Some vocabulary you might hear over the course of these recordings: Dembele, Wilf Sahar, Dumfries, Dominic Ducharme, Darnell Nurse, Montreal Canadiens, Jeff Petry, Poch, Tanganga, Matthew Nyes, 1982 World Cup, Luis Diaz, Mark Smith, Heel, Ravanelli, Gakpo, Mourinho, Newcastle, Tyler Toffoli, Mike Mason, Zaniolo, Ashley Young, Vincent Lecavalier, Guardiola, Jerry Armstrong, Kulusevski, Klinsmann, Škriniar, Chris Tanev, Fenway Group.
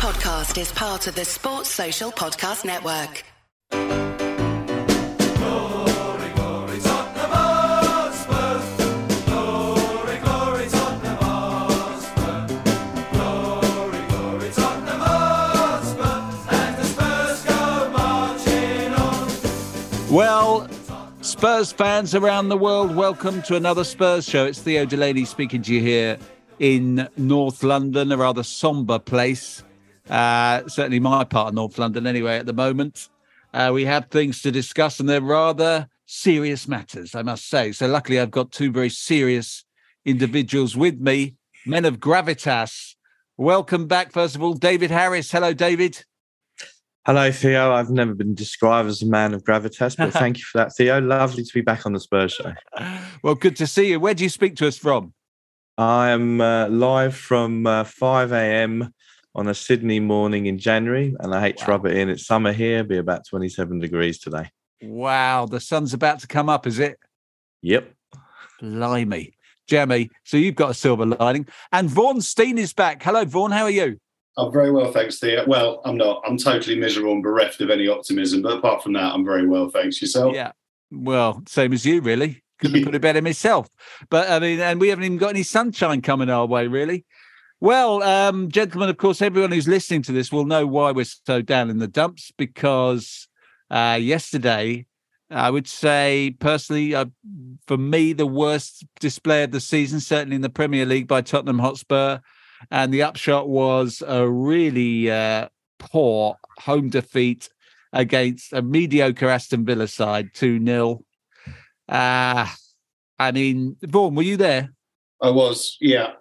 podcast is part of the Sports Social Podcast Network. Well, Spurs fans around the world, welcome to another Spurs show. It's Theo Delaney speaking to you here in North London, a rather sombre place. Certainly my part of North London anyway at the moment. We have things to discuss and they're rather serious matters, I must say. So luckily I've got two very serious individuals with me, men of gravitas. Welcome back, first of all, David Harris. Hello, David. Hello, Theo. I've never been described as a man of gravitas, but thank you for that, Theo. Lovely to be back on the Spurs show. Well, good to see you. Where do you speak to us from? I am live from 5 a.m. on a Sydney morning in January, and I hate to rub it in. It's summer here. It'll be about 27 degrees today. Wow, the sun's about to come up, is it? Yep. Blimey. Jamie, so you've got a silver lining. And Vaughan Steen is back. Hello, Vaughan. How are you? I'm very well, thanks, Theo. Well, I'm not. I'm totally miserable and bereft of any optimism. But apart from that, I'm very well, thanks. Yourself? Yeah. Well, same as you, really. Couldn't put it better myself. But, I mean, and we haven't even got any sunshine coming our way, really. Well, gentlemen, of course, everyone who's listening to this will know why we're so down in the dumps, because yesterday, I would say, personally, for me, the worst display of the season, certainly in the Premier League by Tottenham Hotspur. And the upshot was a really poor home defeat against a mediocre Aston Villa side, 2-0. I mean, Vaughan, were you there? I was, yeah.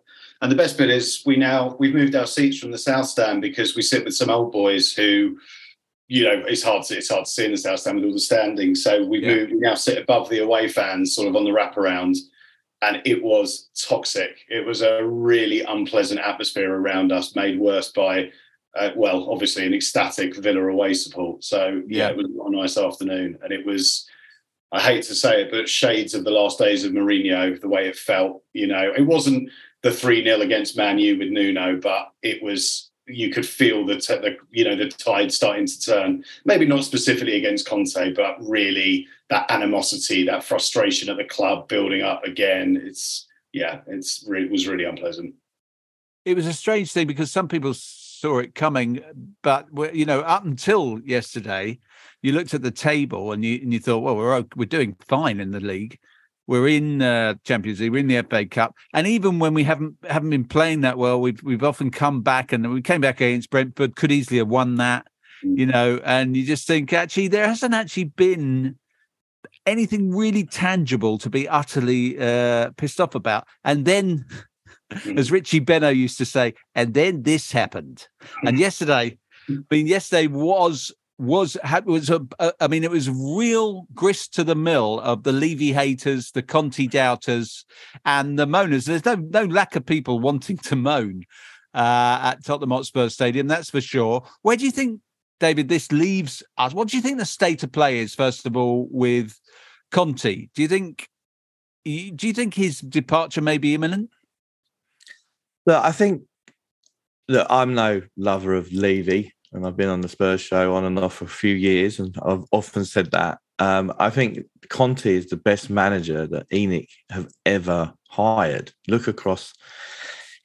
And the best bit is we've moved our seats from the South Stand because we sit with some old boys who, you know, it's hard to see in the South Stand with all the standing. So we now sit above the away fans, sort of on the wraparound. And it was toxic. It was a really unpleasant atmosphere around us, made worse by, obviously an ecstatic Villa away support. So, It was not a nice afternoon. And it was, I hate to say it, but shades of the last days of Mourinho, the way it felt. You know, it wasn't the 3-0 against Man U with Nuno, but it was, you could feel the tide starting to turn. Maybe not specifically against Conte, but really that animosity, that frustration at the club building up again. It was really unpleasant. It was a strange thing because some people saw it coming, but you know, up until yesterday, you looked at the table and you thought, well, we're doing fine in the league. We're in Champions League, we're in the FA Cup, and even when we haven't been playing that well, we've often come back, and we came back against Brentford, could easily have won that, you know. And you just think, actually, there hasn't actually been anything really tangible to be utterly pissed off about. And then, as Richie Benno used to say, and then this happened. And yesterday was it was real grist to the mill of the Levy haters, the Conte doubters, and the moaners. There's no lack of people wanting to moan at Tottenham Hotspur Stadium, that's for sure. Where do you think, David, this leaves us? What do you think the state of play is, first of all, with Conte? Do you think his departure may be imminent? Look, I'm no lover of Levy. And I've been on the Spurs show on and off for a few years, and I've often said that. I think Conte is the best manager that ENIC have ever hired. Look across,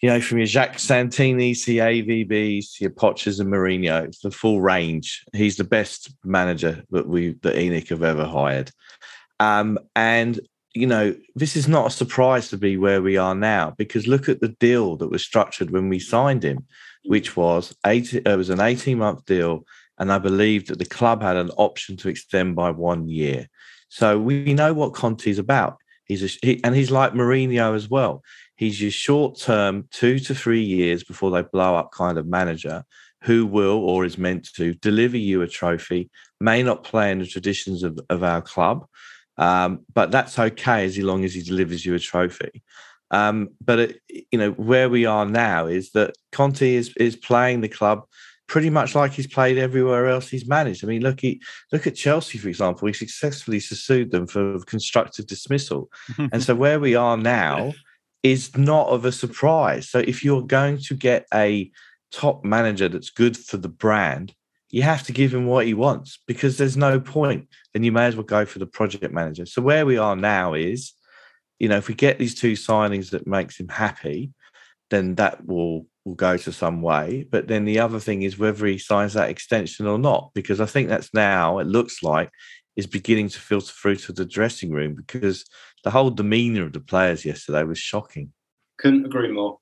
you know, from your Jacques Santinis to your AVBs to your Poches and Mourinho, it's the full range. He's the best manager that ENIC have ever hired. And, you know, this is not a surprise to be where we are now, because look at the deal that was structured when we signed him, which was an 18-month deal, and I believe that the club had an option to extend by 1 year. So we know what Conte's about. He's like Mourinho as well. He's your short-term 2 to 3 years before they blow up kind of manager who will or is meant to deliver you a trophy, may not play in the traditions of our club, but that's okay as long as he delivers you a trophy. Where we are now is that Conte is playing the club pretty much like he's played everywhere else he's managed. I mean, look at Chelsea, for example. He successfully sued them for constructive dismissal. And so where we are now is not of a surprise. So if you're going to get a top manager that's good for the brand, you have to give him what he wants, because there's no point. Then you may as well go for the project manager. So where we are now is, you know, if we get these two signings that makes him happy, then that will go to some way. But then the other thing is whether he signs that extension or not, because I think that's now, it looks like, is beginning to filter through to the dressing room, because the whole demeanour of the players yesterday was shocking. Couldn't agree more.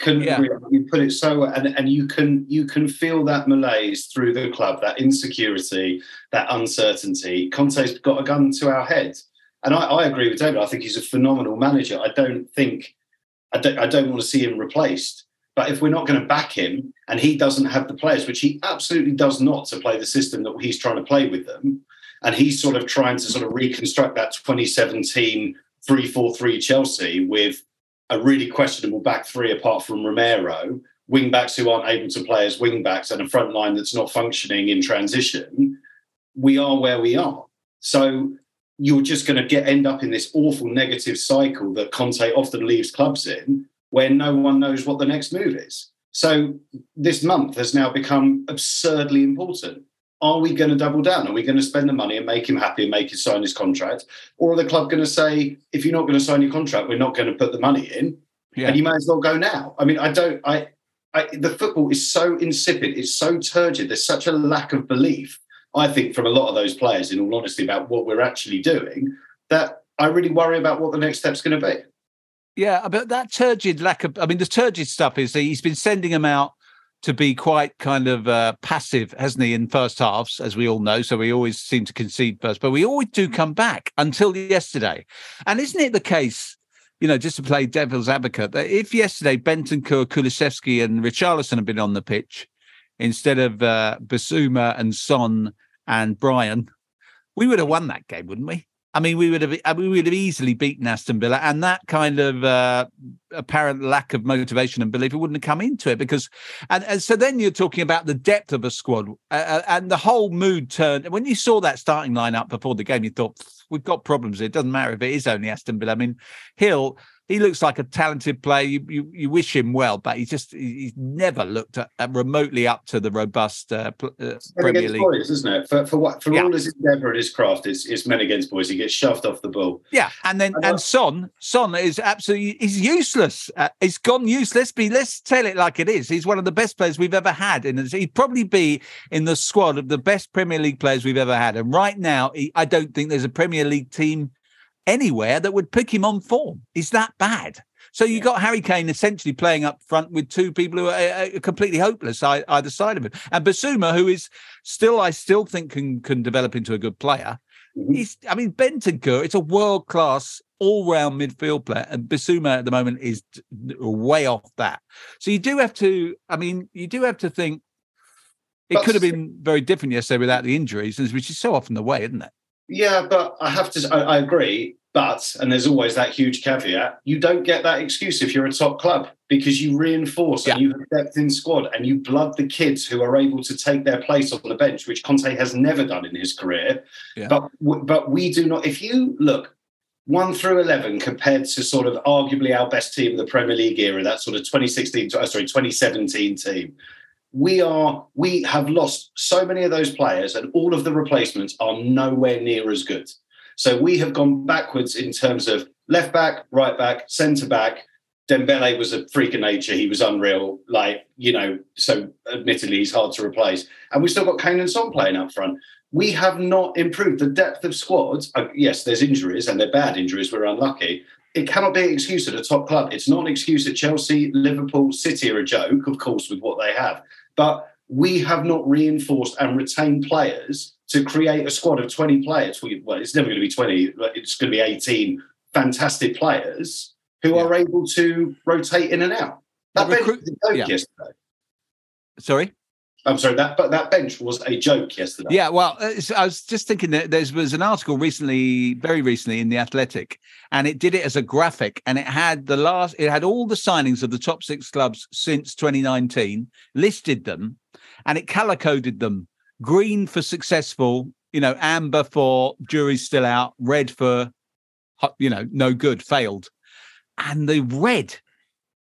Couldn't agree. You put it so well, and you can feel that malaise through the club, that insecurity, that uncertainty. Conte's got a gun to our head, and I agree with David. I think he's a phenomenal manager. I don't want to see him replaced. But if we're not going to back him, and he doesn't have the players, which he absolutely does not, to play the system that he's trying to play with them, and he's sort of trying to sort of reconstruct that 2017 3-4-3 Chelsea with a really questionable back three apart from Romero, wing-backs who aren't able to play as wing-backs, and a front line that's not functioning in transition, we are where we are. So you're just going to end up in this awful negative cycle that Conte often leaves clubs in, where no one knows what the next move is. So this month has now become absurdly important. Are we going to double down? Are we going to spend the money and make him happy and make him sign his contract? Or are the club going to say, if you're not going to sign your contract, we're not going to put the money in, and you may as well go now? I mean, the football is so insipid. It's so turgid. There's such a lack of belief, I think, from a lot of those players, in all honesty, about what we're actually doing, that I really worry about what the next step's going to be. Yeah, but that turgid lack of... I mean, the turgid stuff is that he's been sending them out to be quite kind of passive, hasn't he, in first halves, as we all know. So we always seem to concede first, but we always do come back until yesterday. And isn't it the case, you know, just to play devil's advocate, that if yesterday Bentancur, Kulusevski and Richarlison had been on the pitch instead of Bissouma and Son and Brian, we would have won that game, wouldn't we? I mean, we would have easily beaten Aston Villa, and that kind of apparent lack of motivation and belief, it wouldn't have come into it, because, and so then you're talking about the depth of a squad, and the whole mood turned. When you saw that starting lineup before the game, you thought, we've got problems here. It doesn't matter if it is only Aston Villa. I mean, Hill, he looks like a talented player. You wish him well, but he's never looked at remotely up to the robust Premier League. Boys, isn't it? For all his endeavour and his craft, it's men against boys. He gets shoved off the ball. Yeah, and then Son is absolutely, he's useless. He's gone useless. Let's tell it like it is. He's one of the best players we've ever had, and he'd probably be in the squad of the best Premier League players we've ever had. And right now, I don't think there's a Premier League team anywhere that would pick him on form. Is that bad? So you got Harry Kane essentially playing up front with two people who are completely hopeless either side of him, and Bissouma, who is still, I still think, can develop into a good player. He's, I mean, Bentancur, it's a world class all round midfield player, and Bissouma at the moment is way off that. So you do have to think it could have been very different yesterday without the injuries, which is so often the way, isn't it? Yeah, but I agree. But, and there's always that huge caveat, you don't get that excuse if you're a top club, because you reinforce and you have depth in squad, and you blood the kids who are able to take their place on the bench, which Conte has never done in his career. Yeah. But we do not. If you look 1-11 compared to sort of arguably our best team in the Premier League era, that sort of 2017 team, we have lost so many of those players, and all of the replacements are nowhere near as good. So we have gone backwards in terms of left back, right back, centre back. Dembele was a freak of nature. He was unreal. Like, you know, so admittedly, he's hard to replace. And we've still got Kane and Son playing up front. We have not improved the depth of squads. Yes, there's injuries, and they're bad injuries. We're unlucky. It cannot be an excuse at a top club. It's not an excuse at Chelsea, Liverpool, City are a joke, of course, with what they have. But we have not reinforced and retained players to create a squad of 20 players. Well, it's never going to be 20. It's going to be 18 fantastic players who are able to rotate in and out. That bench was a joke yesterday. Sorry? I'm sorry, that bench was a joke yesterday. Yeah, well, I was just thinking that there was an article recently, very recently, in The Athletic, and it did it as a graphic, and it had all the signings of the top six clubs since 2019, listed them, and it color-coded them, green for successful, you know, amber for jury's still out, red for, you know, no good, failed. And the red,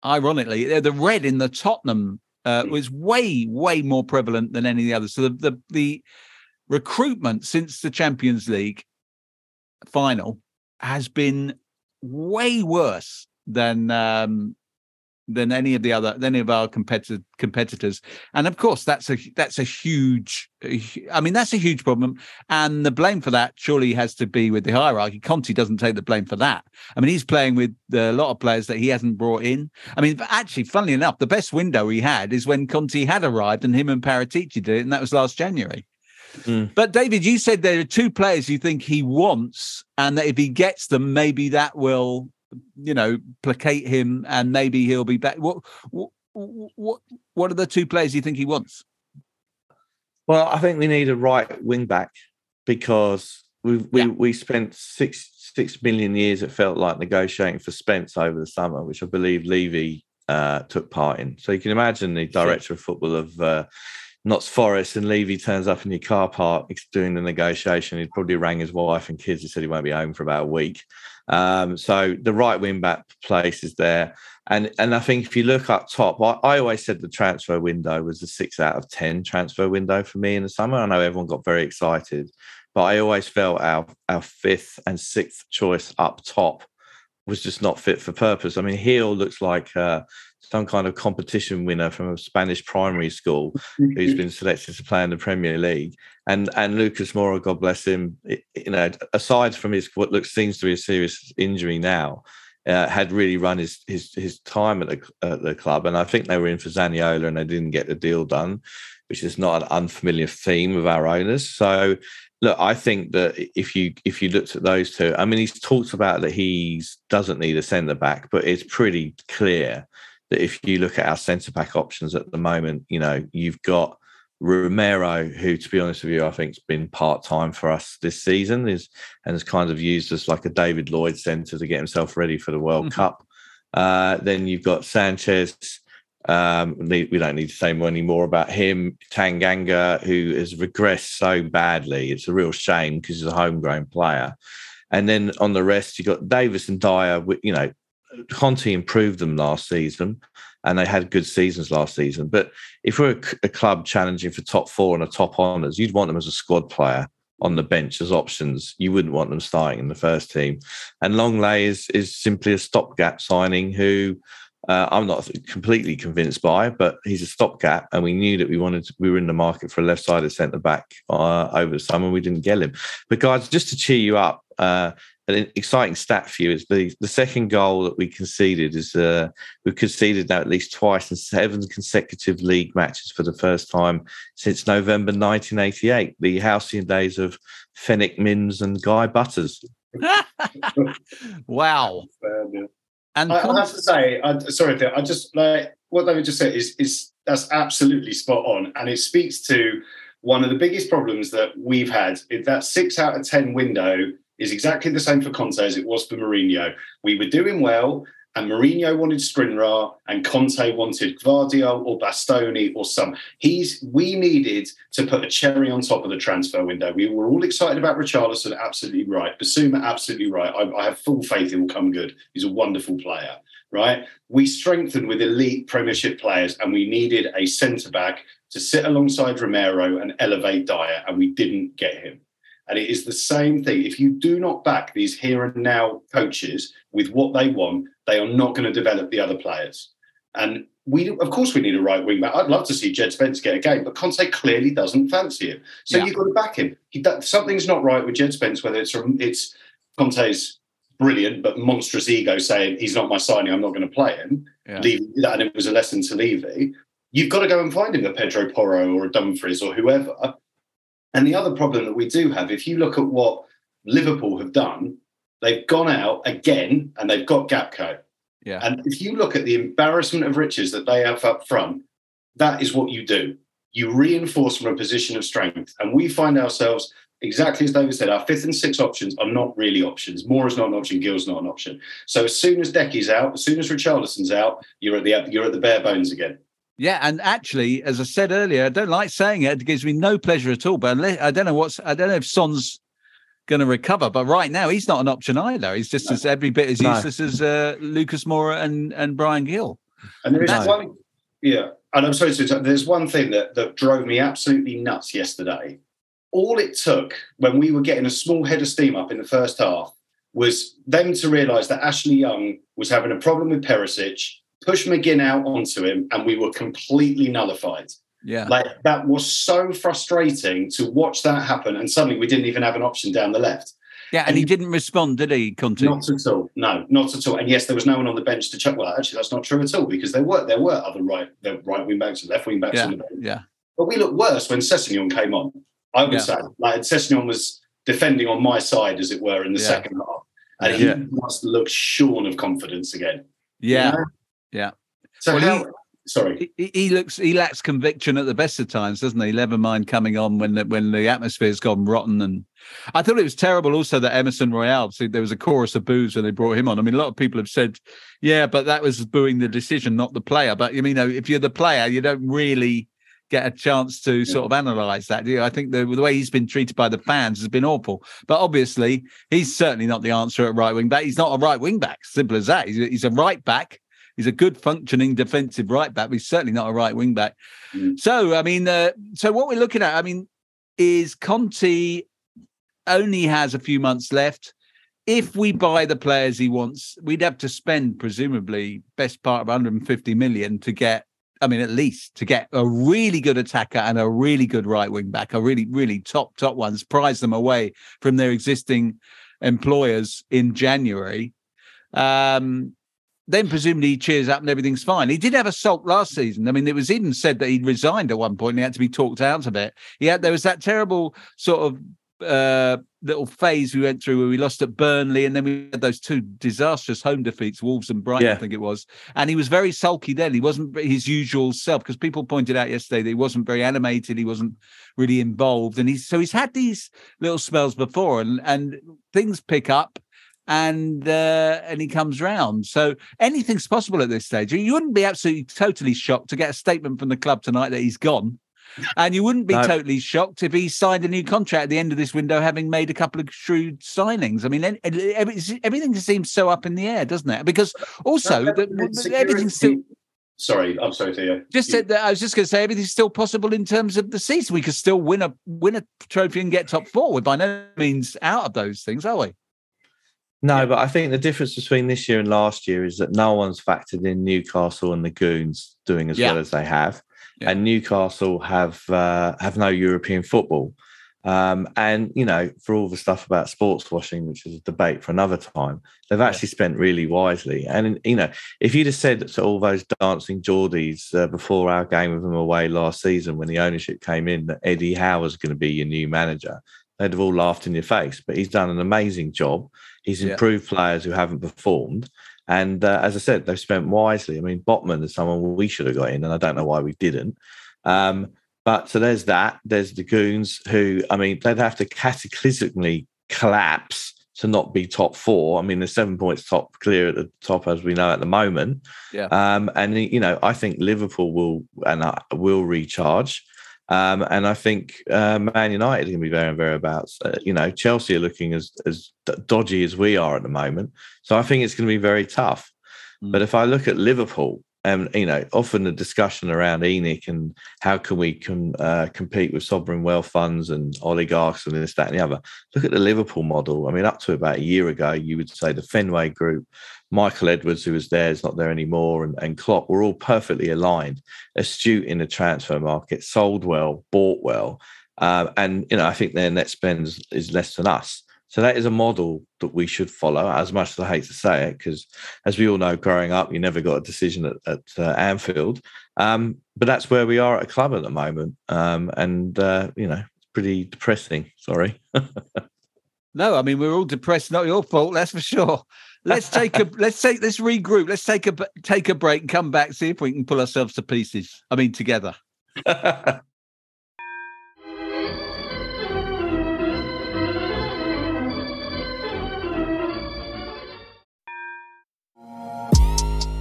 ironically, the red in the Tottenham was way more prevalent than any of the others. So the recruitment since the Champions League final has been way worse than any of the other than any of our competitors. And of course, that's a huge problem. And the blame for that surely has to be with the hierarchy. Conte doesn't take the blame for that. I mean, he's playing with a lot of players that he hasn't brought in. I mean, actually, funnily enough, the best window he had is when Conte had arrived and him and Paratici did it, and that was last January. Mm. But David, you said there are two players you think he wants, and that if he gets them, maybe that will, you know, placate him, and maybe he'll be back. What are the two players you think he wants? Well, I think we need a right wing back, because we spent six million years, it felt like, negotiating for Spence over the summer, which I believe Levy took part in. So you can imagine the director of football of Notts Forest, and Levy turns up in your car park doing the negotiation. He'd probably rang his wife and kids. He said he won't be home for about a week. So the right wing back place is there. And I think if you look up top, I always said the transfer window was the 6 out of 10 transfer window for me in the summer. I know everyone got very excited, but I always felt our 5th and 6th choice up top was just not fit for purpose. I mean, Heel looks like some kind of competition winner from a Spanish primary school who's been selected to play in the Premier League. And Lucas Moura, God bless him, you know, aside from his what seems to be a serious injury now, had really run his time at the club. And I think they were in for Zaniolo and they didn't get the deal done, which is not an unfamiliar theme of our owners. So, look, I think that if you looked at those two, I mean, he's talked about that he doesn't need a centre-back, but it's pretty clear that if you look at our centre-back options at the moment, you know, you've got Romero, who, to be honest with you, I think has been part-time for us this season and has kind of used us like a David Lloyd centre to get himself ready for the World Cup. Then you've got Sanchez. We don't need to say anymore about him. Tanganga, who has regressed so badly. It's a real shame because he's a homegrown player. And then on the rest, you've got Davis and Dyer. You know, Conte improved them last season, and they had good seasons last season. But if we're a club challenging for top four and a top honours, you'd want them as a squad player on the bench as options. You wouldn't want them starting in the first team. And Longley is simply a stopgap signing who I'm not completely convinced by, but he's a stopgap, and we knew that we were in the market for a left-sided centre-back over the summer. We didn't get him. But guys, just to cheer you up, an exciting stat for you is the second goal that we conceded is we've conceded now at least twice in 7 consecutive league matches for the first time since November 1988, the halcyon days of Fenwick Mims and Guy Butters. Wow. And I have to say, sorry, Theo, I just like what David just said is that's absolutely spot on, and it speaks to one of the biggest problems that we've had. If that 6 out of 10 window is exactly the same for Conte as it was for Mourinho. We were doing well, and Mourinho wanted Škriniar, and Conte wanted Guardiola or Bastoni or some. We needed to put a cherry on top of the transfer window. We were all excited about Richarlison, absolutely right. Bissouma, absolutely right. I have full faith he will come good. He's a wonderful player, right? We strengthened with elite Premiership players, and we needed a centre-back to sit alongside Romero and elevate Dyer, and we didn't get him. And it is the same thing. If you do not back these here and now coaches with what they want, they are not going to develop the other players. And we need a right wing back. I'd love to see Jed Spence get a game, but Conte clearly doesn't fancy him. So you've got to back him. Something's not right with Jed Spence, whether it's Conte's brilliant but monstrous ego saying he's not my signing, I'm not going to play him. Yeah. And it was a lesson to Levy. You've got to go and find him, a Pedro Porro or a Dumfries or whoever. And the other problem that we do have, if you look at what Liverpool have done, they've gone out again and they've got Gakpo. Yeah. And if you look at the embarrassment of riches that they have up front, that is what you do. You reinforce from a position of strength. And we find ourselves, exactly as David said, our 5th and 6th options are not really options. Moura's not an option. Gill's not an option. So as soon as Decky's out, as soon as Richarlison's out, you're at the bare bones again. Yeah, and actually, as I said earlier, I don't like saying it. It gives me no pleasure at all. But I don't know if Son's going to recover. But right now, he's not an option either. He's just as every bit as useless as Lucas Moura and Bryan Gill. And there is one. Yeah, and I'm sorry to interrupt, there's one thing that drove me absolutely nuts yesterday. All it took when we were getting a small head of steam up in the first half was them to realise that Ashley Young was having a problem with Perisic, push McGinn out onto him, and we were completely nullified. Yeah, like that was so frustrating to watch that happen, and suddenly we didn't even have an option down the left. Yeah, and he didn't respond, did he, Conte? Not at all. No, not at all. And yes, there was no one on the bench to check. Well, actually, that's not true at all, because there were other right wing backs and left wing backs on the bench. Yeah, but we looked worse when Sessignon came on. I would say, like Sessignon was defending on my side, as it were, in the second half, and he must look shorn of confidence again. Yeah, you know? Yeah. So well, he lacks conviction at the best of times, doesn't he? Never mind coming on when the atmosphere's gone rotten. And I thought it was terrible also that Emerson Royale, there was a chorus of boos when they brought him on. I mean, a lot of people have said, yeah, but that was booing the decision, not the player. But, you know, if you're the player, you don't really get a chance to sort of analyse that. I think the way he's been treated by the fans has been awful. But obviously, he's certainly not the answer at right wing back. He's not a right wing back, simple as that. He's a right back. He's a good functioning defensive right back, but he's certainly not a right wing back. Mm. So, I mean, so what we're looking at, I mean, is Conte only has a few months left. If we buy the players he wants, we'd have to spend presumably best part of 150 million to get, I mean, at least to get a really good attacker and a really good right wing back, a really, really top ones, prize them away from their existing employers in January. Then presumably he cheers up and everything's fine. He did have a sulk last season. I mean, it was even said that he resigned at one point and he had to be talked out of it. There was that terrible sort of little phase we went through where we lost at Burnley and then we had those two disastrous home defeats, Wolves and Brighton, I think it was. And he was very sulky then. He wasn't his usual self, because people pointed out yesterday that he wasn't very animated. He wasn't really involved. And he's had these little spells before and things pick up. And he comes round. So anything's possible at this stage. You wouldn't be absolutely totally shocked to get a statement from the club tonight that he's gone. And you wouldn't be totally shocked if he signed a new contract at the end of this window, having made a couple of shrewd signings. I mean, everything seems so up in the air, doesn't it? Because also, everything's still... Sorry, I'm sorry, Theo. I was just going to say everything's still possible in terms of the season. We could still win a trophy and get top four. We're by no means out of those things, are we? No, but I think the difference between this year and last year is that no one's factored in Newcastle and the Goons doing as well as they have. Yeah. And Newcastle have no European football. And, you know, for all the stuff about sports washing, which is a debate for another time, they've actually spent really wisely. And, you know, if you'd have said to all those dancing Geordies before our game with them away last season when the ownership came in that Eddie Howe was going to be your new manager, they'd have all laughed in your face. But he's done an amazing job. He's improved players who haven't performed. And as I said, they've spent wisely. I mean, Botman is someone we should have got in, and I don't know why we didn't. But so there's that. There's the Goons who, I mean, they'd have to cataclysmically collapse to not be top four. I mean, there's 7 points top clear at the top, as we know at the moment. Yeah. And, you know, I think Liverpool will recharge. And I think Man United can be there and thereabouts. You know, Chelsea are looking as dodgy as we are at the moment. So I think it's going to be very tough. Mm. But if I look at Liverpool, you know, often the discussion around ENIC and how can we compete with sovereign wealth funds and oligarchs and this, that and the other. Look at the Liverpool model. I mean, up to about a year ago, you would say the Fenway Group, Michael Edwards, who was there, is not there anymore, and Klopp were all perfectly aligned, astute in the transfer market, sold well, bought well. And, you know, I think their net spend is less than us. So that is a model that we should follow, as much as I hate to say it, because as we all know, growing up, you never got a decision at Anfield. But that's where we are at a club at the moment. And you know, it's pretty depressing. Sorry. No, I mean, we're all depressed. Not your fault, that's for sure. Let's regroup. Let's take a break and come back, see if we can pull ourselves to pieces. I mean, together.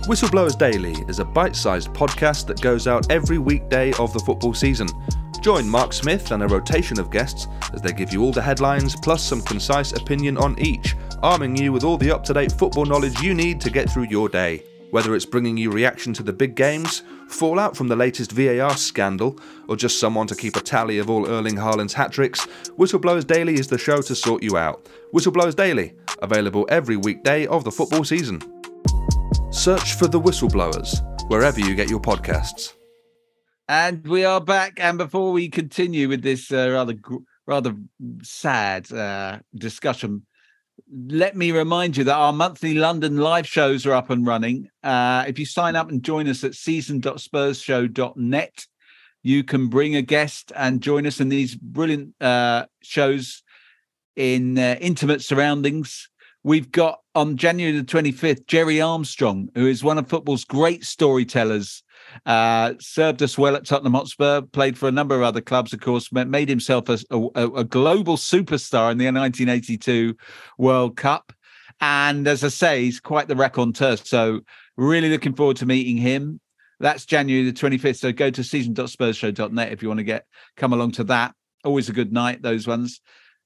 Whistleblowers Daily is a bite-sized podcast that goes out every weekday of the football season. Join Mark Smith and a rotation of guests as they give you all the headlines plus some concise opinion on each, arming you with all the up-to-date football knowledge you need to get through your day. Whether it's bringing you reaction to the big games, fallout from the latest VAR scandal, or just someone to keep a tally of all Erling Haaland's hat-tricks, Whistleblowers Daily is the show to sort you out. Whistleblowers Daily, available every weekday of the football season. Search for The Whistleblowers, wherever you get your podcasts. And we are back, and before we continue with this rather sad discussion, let me remind you that our monthly London live shows are up and running. If you sign up and join us at season.spursshow.net, you can bring a guest and join us in these brilliant shows in intimate surroundings. We've got, on January the 25th, Jerry Armstrong, who is one of football's great storytellers. Served us well at Tottenham Hotspur, played for a number of other clubs, of course, made himself a global superstar in the 1982 World Cup. And as I say, he's quite the raconteur. So really looking forward to meeting him. That's January the 25th. So go to season.spursshow.net if you want to come along to that. Always a good night, those ones.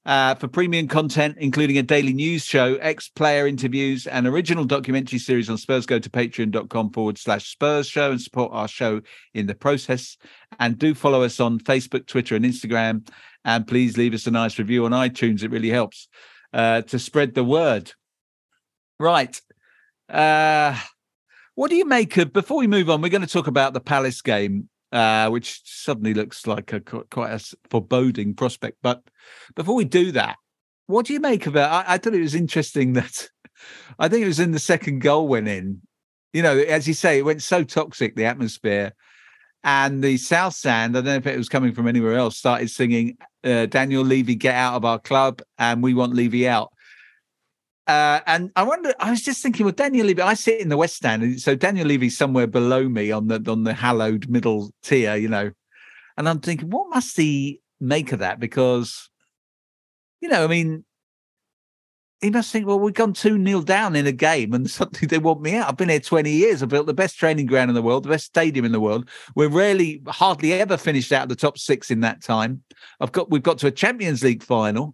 For premium content, including a daily news show, ex-player interviews, and original documentary series on Spurs, go to patreon.com/Spurs Show and support our show in the process. And do follow us on Facebook, Twitter, and Instagram. And please leave us a nice review on iTunes. It really helps to spread the word. Right. What do you make of, before we move on, we're going to talk about the Palace game, which suddenly looks like quite a foreboding prospect. But before we do that, what do you make of it? I thought it was interesting that I think it was in the second goal went in. You know, as you say, it went so toxic, the atmosphere. And the South Stand, I don't know if it was coming from anywhere else, started singing, Daniel Levy, get out of our club, and we want Levy out. And I wonder, I was just thinking, well, Daniel Levy, I sit in the West Stand, and so Daniel Levy's somewhere below me on the hallowed middle tier, you know. And I'm thinking, what must he make of that? Because, you know, I mean, he must think, well, we've gone 2-0 down in a game and suddenly they want me out. I've been here 20 years. I've built the best training ground in the world, the best stadium in the world. We're hardly ever finished out of the top six in that time. We've got to a Champions League final.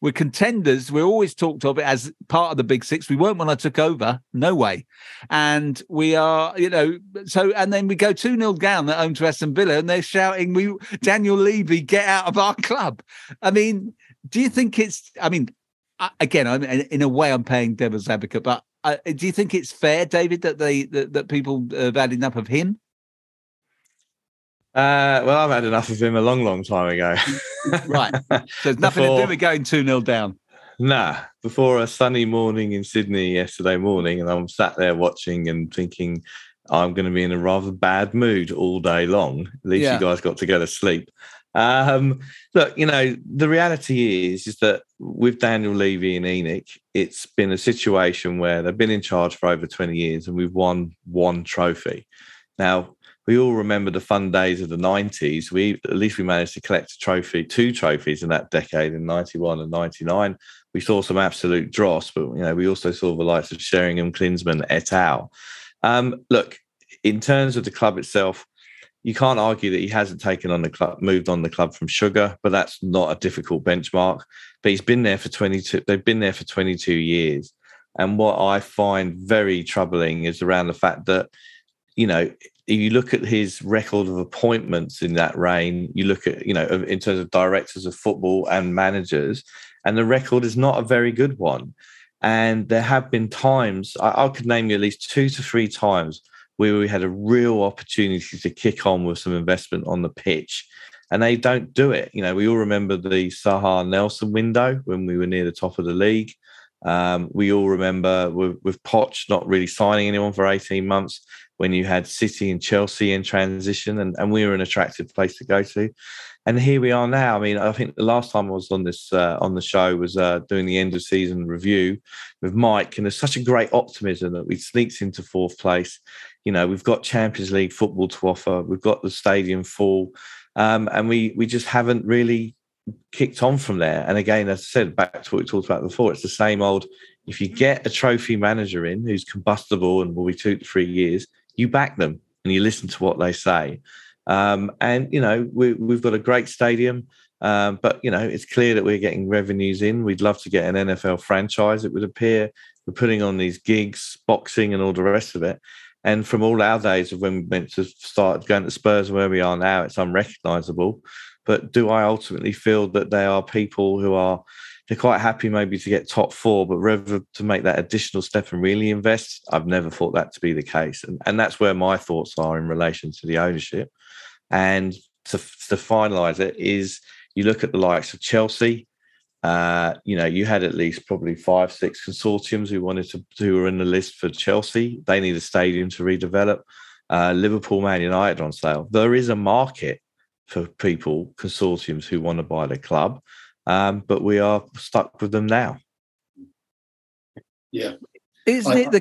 We're contenders. We're always talked of it as part of the big six. We weren't when I took over. No way. And we are, you know, so, and then we go 2-0 down at home to Aston Villa and they're shouting, Daniel Levy, get out of our club. I mean, do you think it's, I mean, again, I'm, in a way I'm playing devil's advocate, but do you think it's fair, David, that people have had enough of him? Well, I've had enough of him a long, long time ago. Right. So there's nothing to do with going 2-0 down. Nah. Before a sunny morning in Sydney yesterday morning, and I'm sat there watching and thinking I'm going to be in a rather bad mood all day long. At least you guys got to go to sleep. Look, you know, the reality is that with Daniel Levy and ENIC, it's been a situation where they've been in charge for over 20 years and we've won one trophy. Now, we all remember the fun days of the 90s. At least we managed to collect a trophy, two trophies in that decade, in 91 and 99. We saw some absolute dross, but you know, we also saw the likes of Sheringham, Klinsmann, et al. Look, in terms of the club itself, you can't argue that he hasn't moved on the club from Sugar, but that's not a difficult benchmark. But he's been there for 22. They've been there for 22 years, and what I find very troubling is around the fact that, you know, if you look at his record of appointments in that reign, you look at, you know, in terms of directors of football and managers, and the record is not a very good one. And there have been times, I could name you at least 2 to 3 times where we had a real opportunity to kick on with some investment on the pitch, and they don't do it. You know, we all remember the Sahar Nelson window when we were near the top of the league. We all remember with Poch not really signing anyone for 18 months. When you had City and Chelsea in transition, and we were an attractive place to go to. And here we are now. I mean, I think the last time I was on this on the show was doing the end of season review with Mike, and there's such a great optimism that we sneaked into 4th place. You know, we've got Champions League football to offer. We've got the stadium full, and we just haven't really kicked on from there. And again, as I said, back to what we talked about before, it's the same old, if you get a trophy manager in who's combustible and will be 2 to 3 years, you back them and you listen to what they say. And, you know, we've got a great stadium, but, you know, it's clear that we're getting revenues in. We'd love to get an NFL franchise, it would appear. We're putting on these gigs, boxing and all the rest of it. And from all our days of when we went to start going to Spurs, where we are now, it's unrecognisable. But do I ultimately feel that they are people who are, they're quite happy maybe to get top four, but rather to make that additional step and really invest? I've never thought that to be the case. And that's where my thoughts are in relation to the ownership. And to finalise it is, you look at the likes of Chelsea, you know, you had at least probably 5-6 consortiums who wanted to, who were in the list for Chelsea. They need a stadium to redevelop. Liverpool, Man United on sale. There is a market for people, consortiums who want to buy the club, but we are stuck with them now. Yeah, isn't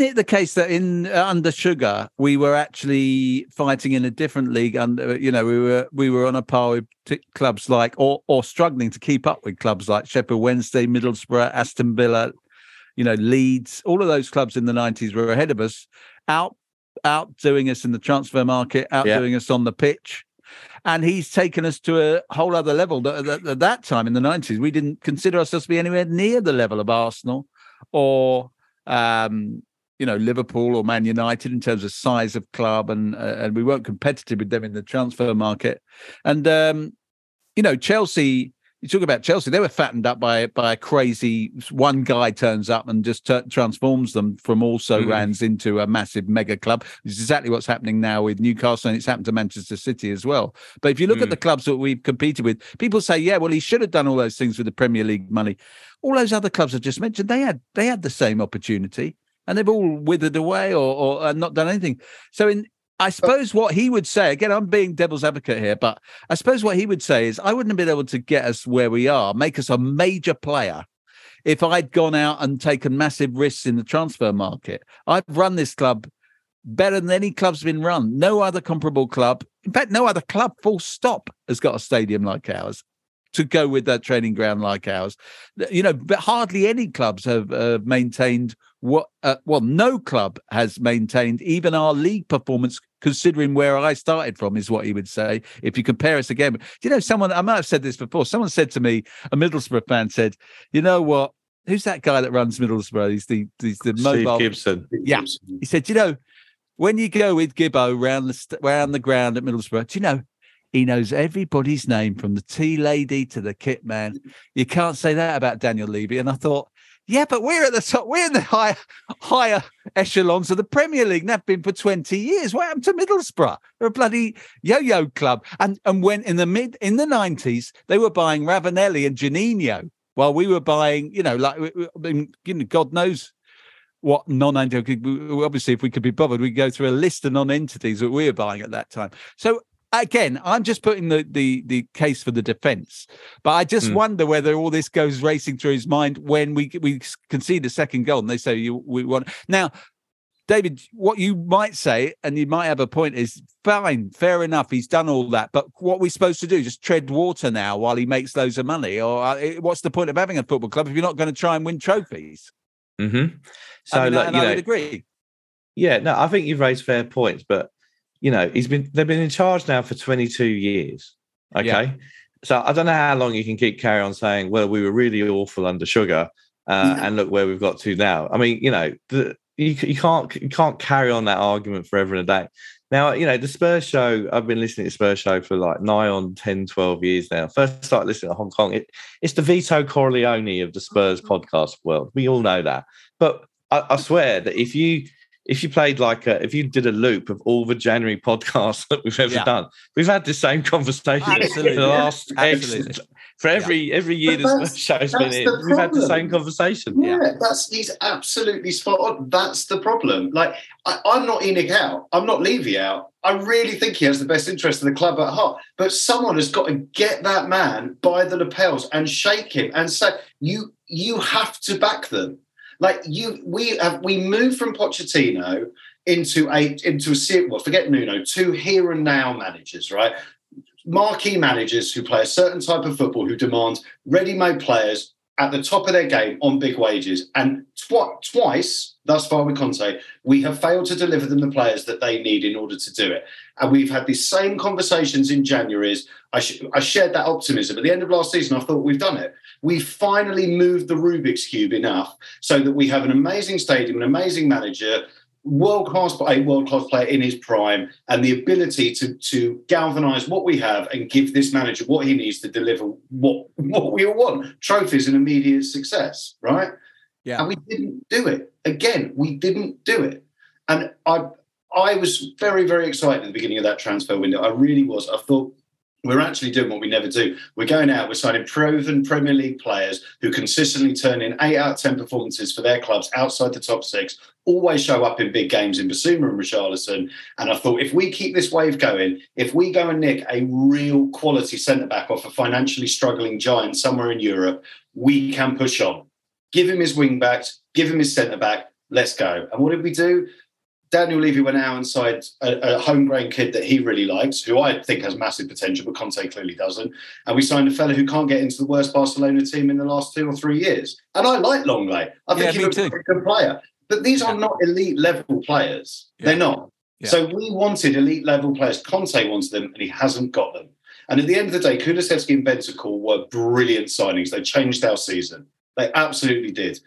it the case that in under Sugar we were actually fighting in a different league? Under, you know, we were on a par with clubs like or struggling to keep up with clubs like Sheffield Wednesday, Middlesbrough, Aston Villa, you know, Leeds. All of those clubs in the 90s were ahead of us, outdoing us in the transfer market, outdoing us on the pitch. And he's taken us to a whole other level. At that time in the 90s, we didn't consider ourselves to be anywhere near the level of Arsenal or, you know, Liverpool or Man United in terms of size of club. And we weren't competitive with them in the transfer market. And, you know, Chelsea, you talk about Chelsea, they were fattened up by a crazy one guy turns up and just transforms them from also-rans into a massive mega club. This is exactly what's happening now with Newcastle, and it's happened to Manchester City as well. But if you look at the clubs that we've competed with, people say, yeah, well, he should have done all those things with the Premier League money. All those other clubs I've just mentioned, they had the same opportunity, and they've all withered away or not done anything. So I suppose what he would say, again, I'm being devil's advocate here, but I suppose what he would say is I wouldn't have been able to get us where we are, make us a major player, if I'd gone out and taken massive risks in the transfer market. I've run this club better than any club's been run. No other comparable club, in fact, no other club, full stop, has got a stadium like ours, to go with that training ground like ours. You know, but hardly any clubs have maintained no club has maintained even our league performance, considering where I started from, is what he would say. If you compare us again, do you know, someone, I might have said this before, someone said to me, a Middlesbrough fan said, you know what, who's that guy that runs Middlesbrough? He's the mobile. Steve Gibson. Yeah. He said, you know, when you go with Gibbo round the ground at Middlesbrough, do you know, he knows everybody's name from the tea lady to the kit man. You can't say that about Daniel Levy. And I thought, yeah, but we're at the top. We're in the higher echelons of the Premier League, and have been for 20 years. What happened to Middlesbrough? They're a bloody yo-yo club. And when in the 90s, they were buying Ravanelli and Janino, while we were buying, you know, like, you know, God knows what non-entity. Obviously, if we could be bothered, we'd go through a list of non-entities that we were buying at that time. So again, I'm just putting the case for the defence, but I just wonder whether all this goes racing through his mind when we concede the second goal and they say we want. Now, David, what you might say, and you might have a point, is fine, fair enough, he's done all that, but what we're supposed to do, just tread water now while he makes loads of money? Or what's the point of having a football club if you're not going to try and win trophies? Mm-hmm. So, I mean, like, I would agree. Yeah, no, I think you've raised fair points, but you know, they've been in charge now for 22 years. Okay. Yeah. So I don't know how long you can carry on saying, well, we were really awful under Sugar and look where we've got to now. I mean, you know, you can't carry on that argument forever and a day. Now, you know, the Spurs show, I've been listening to Spurs show for like nigh on 10, 12 years now. First started listening to Hong Kong. It's the Vito Corleone of the Spurs podcast world. We all know that. But I swear that if you played if you did a loop of all the January podcasts that we've ever done, we've had the same conversation for the last every year this show's been in. We've had the same conversation. Yeah, he's absolutely spot on. That's the problem. Like, I'm not ENIC out. I'm not Levy out. I really think he has the best interest of the club at heart. But someone has got to get that man by the lapels and shake him and say, you have to back them. Like, we moved from Pochettino forget Nuno, to here and now managers, right? Marquee managers who play a certain type of football, who demand ready-made players at the top of their game on big wages. And twice, thus far with Conte, we have failed to deliver them the players that they need in order to do it. And we've had these same conversations in January's. I shared that optimism. At the end of last season, I thought we've done it. We finally moved the Rubik's Cube enough so that we have an amazing stadium, an amazing manager, world-class player in his prime, and the ability to galvanise what we have and give this manager what he needs to deliver what we all want, trophies and immediate success, right? Yeah. And we didn't do it. Again, we didn't do it. And I was very, very excited at the beginning of that transfer window. I really was. I thought, we're actually doing what we never do. We're going out, we're signing proven Premier League players who consistently turn in 8 out of 10 performances for their clubs outside the top six, always show up in big games in Bissouma and Richarlison. And I thought, if we keep this wave going, if we go and nick a real quality centre-back off a financially struggling giant somewhere in Europe, we can push on. Give him his wing-backs, give him his centre-back, let's go. And what did we do? Daniel Levy went out and signed a homegrown kid that he really likes, who I think has massive potential, but Conte clearly doesn't. And we signed a fella who can't get into the worst Barcelona team in the last 2 or 3 years. And I like Longley. I think he was a good player. But these are not elite-level players. Yeah. They're not. Yeah. So we wanted elite-level players. Conte wants them, and he hasn't got them. And at the end of the day, Kulusevski and Bentancur were brilliant signings. They changed our season. They absolutely did.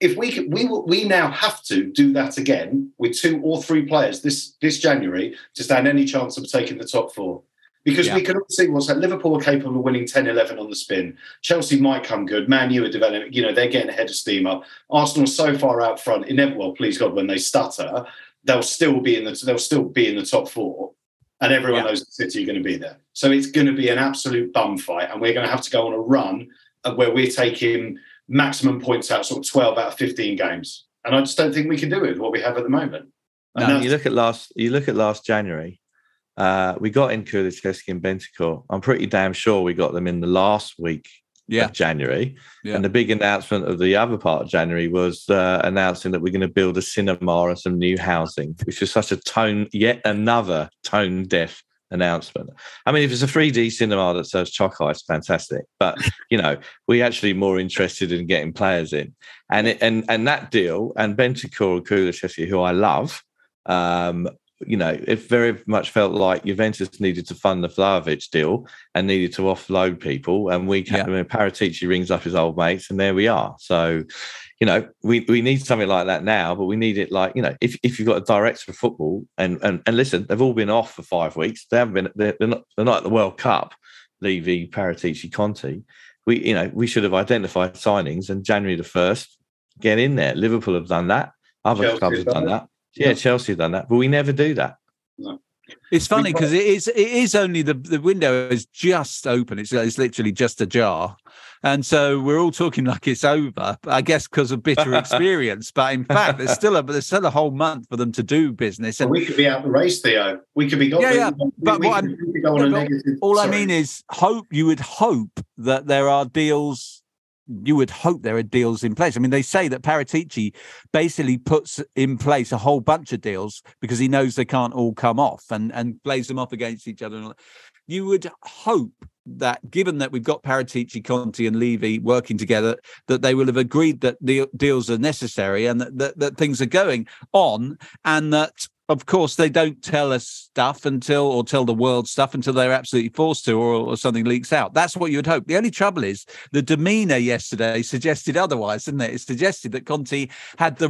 If we could, we now have to do that again with 2 or 3 players this January to stand any chance of taking the top four. Because we can all see what's that. Liverpool are capable of winning 10-11 on the spin. Chelsea might come good. Man U are developing, they're getting ahead of steam up. Arsenal so far out front, inevitable, please God, when they stutter, they'll still be in the top four. And everyone knows that City are going to be there. So it's going to be an absolute bum fight. And we're going to have to go on a run where we're taking maximum points out, sort of 12 out of 15 games, and I just don't think we can do it with what we have at the moment. And no, you look at last January, we got in Kulusevski and Bentancur. I'm pretty damn sure we got them in the last week of January. Yeah. And the big announcement of the other part of January was announcing that we're going to build a cinema and some new housing, which was such a tone deaf announcement. I mean, if it's a 3D cinema that serves chocolate, it's fantastic. But we're actually more interested in getting players in, and that deal and Bentancur and Kulusevski, who I love, it very much felt like Juventus needed to fund the Vlahovic deal and needed to offload people, and Paratici rings up his old mates, and there we are. So, we need something like that now, but we need it like, if you've got a director of football and listen, they've all been off for 5 weeks. They haven't been, they're not at the World Cup, Levy, Paratici, Conte. We should have identified signings and January the 1st, get in there. Liverpool have done that. Other Chelsea clubs have done that. Yeah, Chelsea have done that, but we never do that. No. It's funny because it is only the window is just open. It's literally just ajar. And so we're all talking like it's over, I guess, because of bitter experience. But in fact, there's still a whole month for them to do business. And we could be out the race, Theo. We could be gone. Yeah. I mean is hope. You would hope that there are deals. You would hope there are deals in place. I mean, they say that Paratici basically puts in place a whole bunch of deals because he knows they can't all come off and plays them off against each other. You would hope that, given that we've got Paratici, Conte and Levy working together, that they will have agreed that the deals are necessary and that things are going on, and that, of course, they don't tell us stuff or tell the world stuff until they're absolutely forced to, or something leaks out. That's what you would hope. The only trouble is the demeanour yesterday suggested otherwise, didn't it? It suggested that Conte had the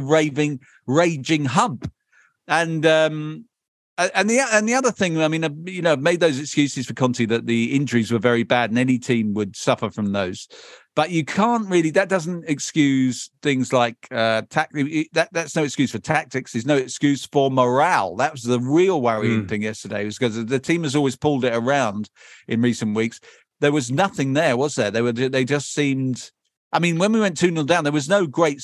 raging hump, and the other thing, I mean, made those excuses for Conte that the injuries were very bad and any team would suffer from those. But you can't really. That doesn't excuse things like tactics. That's no excuse for tactics. There's no excuse for morale. That was the real worrying thing yesterday, was because the team has always pulled it around in recent weeks. There was nothing there, was there? They just seemed. I mean, when we went 2-0 down, there's no great,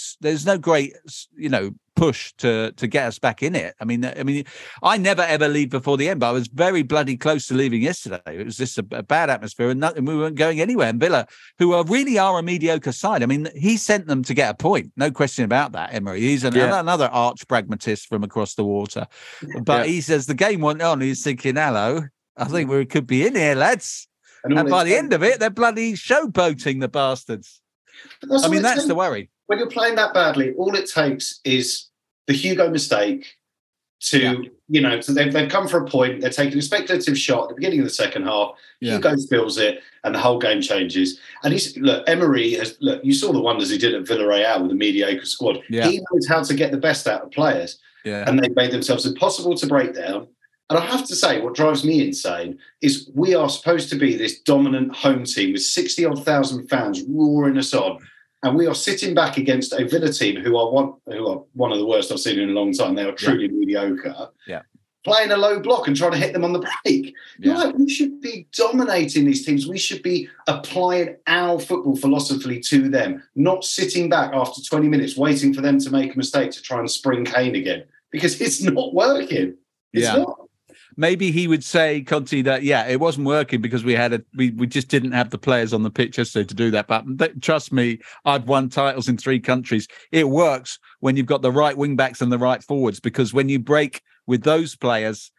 push to get us back in it. I mean, I never ever leave before the end, but I was very bloody close to leaving yesterday. It was just a bad atmosphere, and we weren't going anywhere. And Villa, who are really a mediocre side, I mean, he sent them to get a point, no question about that. Emery, he's another arch pragmatist from across the water, but he says the game went on. He's thinking, "Hello, I think we could be in here, lads." And by the end of it, they're bloody showboating, the bastards. I mean, that's the worry. When you're playing that badly, all it takes is the Hugo mistake so they've come for a point, they're taking a speculative shot at the beginning of the second half, Hugo spills it, and the whole game changes. And Emery, you saw the wonders he did at Villarreal with a mediocre squad. He knows how to get the best out of players. Yeah. And they've made themselves impossible to break down. And I have to say, what drives me insane is we are supposed to be this dominant home team with 60,000 fans roaring us on. And we are sitting back against a Villa team who are one of the worst I've seen in a long time. They are truly mediocre. Yeah. Playing a low block and trying to hit them on the break. You're like, we should be dominating these teams. We should be applying our football philosophy to them, not sitting back after 20 minutes waiting for them to make a mistake to try and spring Kane again, because it's not working. It's not. Maybe he would say, Conte, that, it wasn't working because we just didn't have the players on the pitch yesterday to do that. But trust me, I've won titles in 3 countries. It works when you've got the right wing backs and the right forwards, because when you break with those players,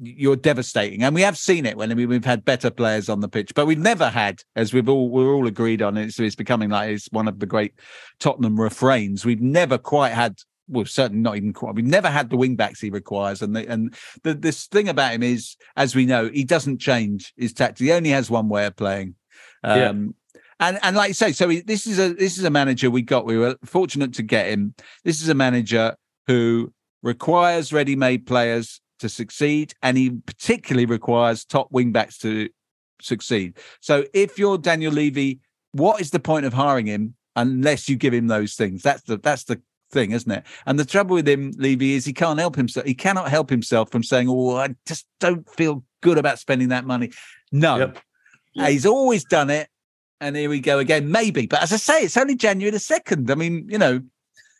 you're devastating. And we have seen it when we've had better players on the pitch, but we've never had, as we're all agreed on, it's becoming like it's one of the great Tottenham refrains. We've never quite had... Well, certainly not even quite. We've never had the wing backs he requires, and this thing about him is, as we know, he doesn't change his tactic. He only has one way of playing, and like you say, so this is a manager we got. We were fortunate to get him. This is a manager who requires ready-made players to succeed, and he particularly requires top wing backs to succeed. So, if you're Daniel Levy, what is the point of hiring him unless you give him those things? That's the thing, isn't it? And the trouble with him, Levy, is he can't help himself. He cannot help himself from saying, "Oh, I just don't feel good about spending that money." No, he's always done it, and here we go again. Maybe, but as I say, it's only January 2nd. I mean, you know,